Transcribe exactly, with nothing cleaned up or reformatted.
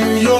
in your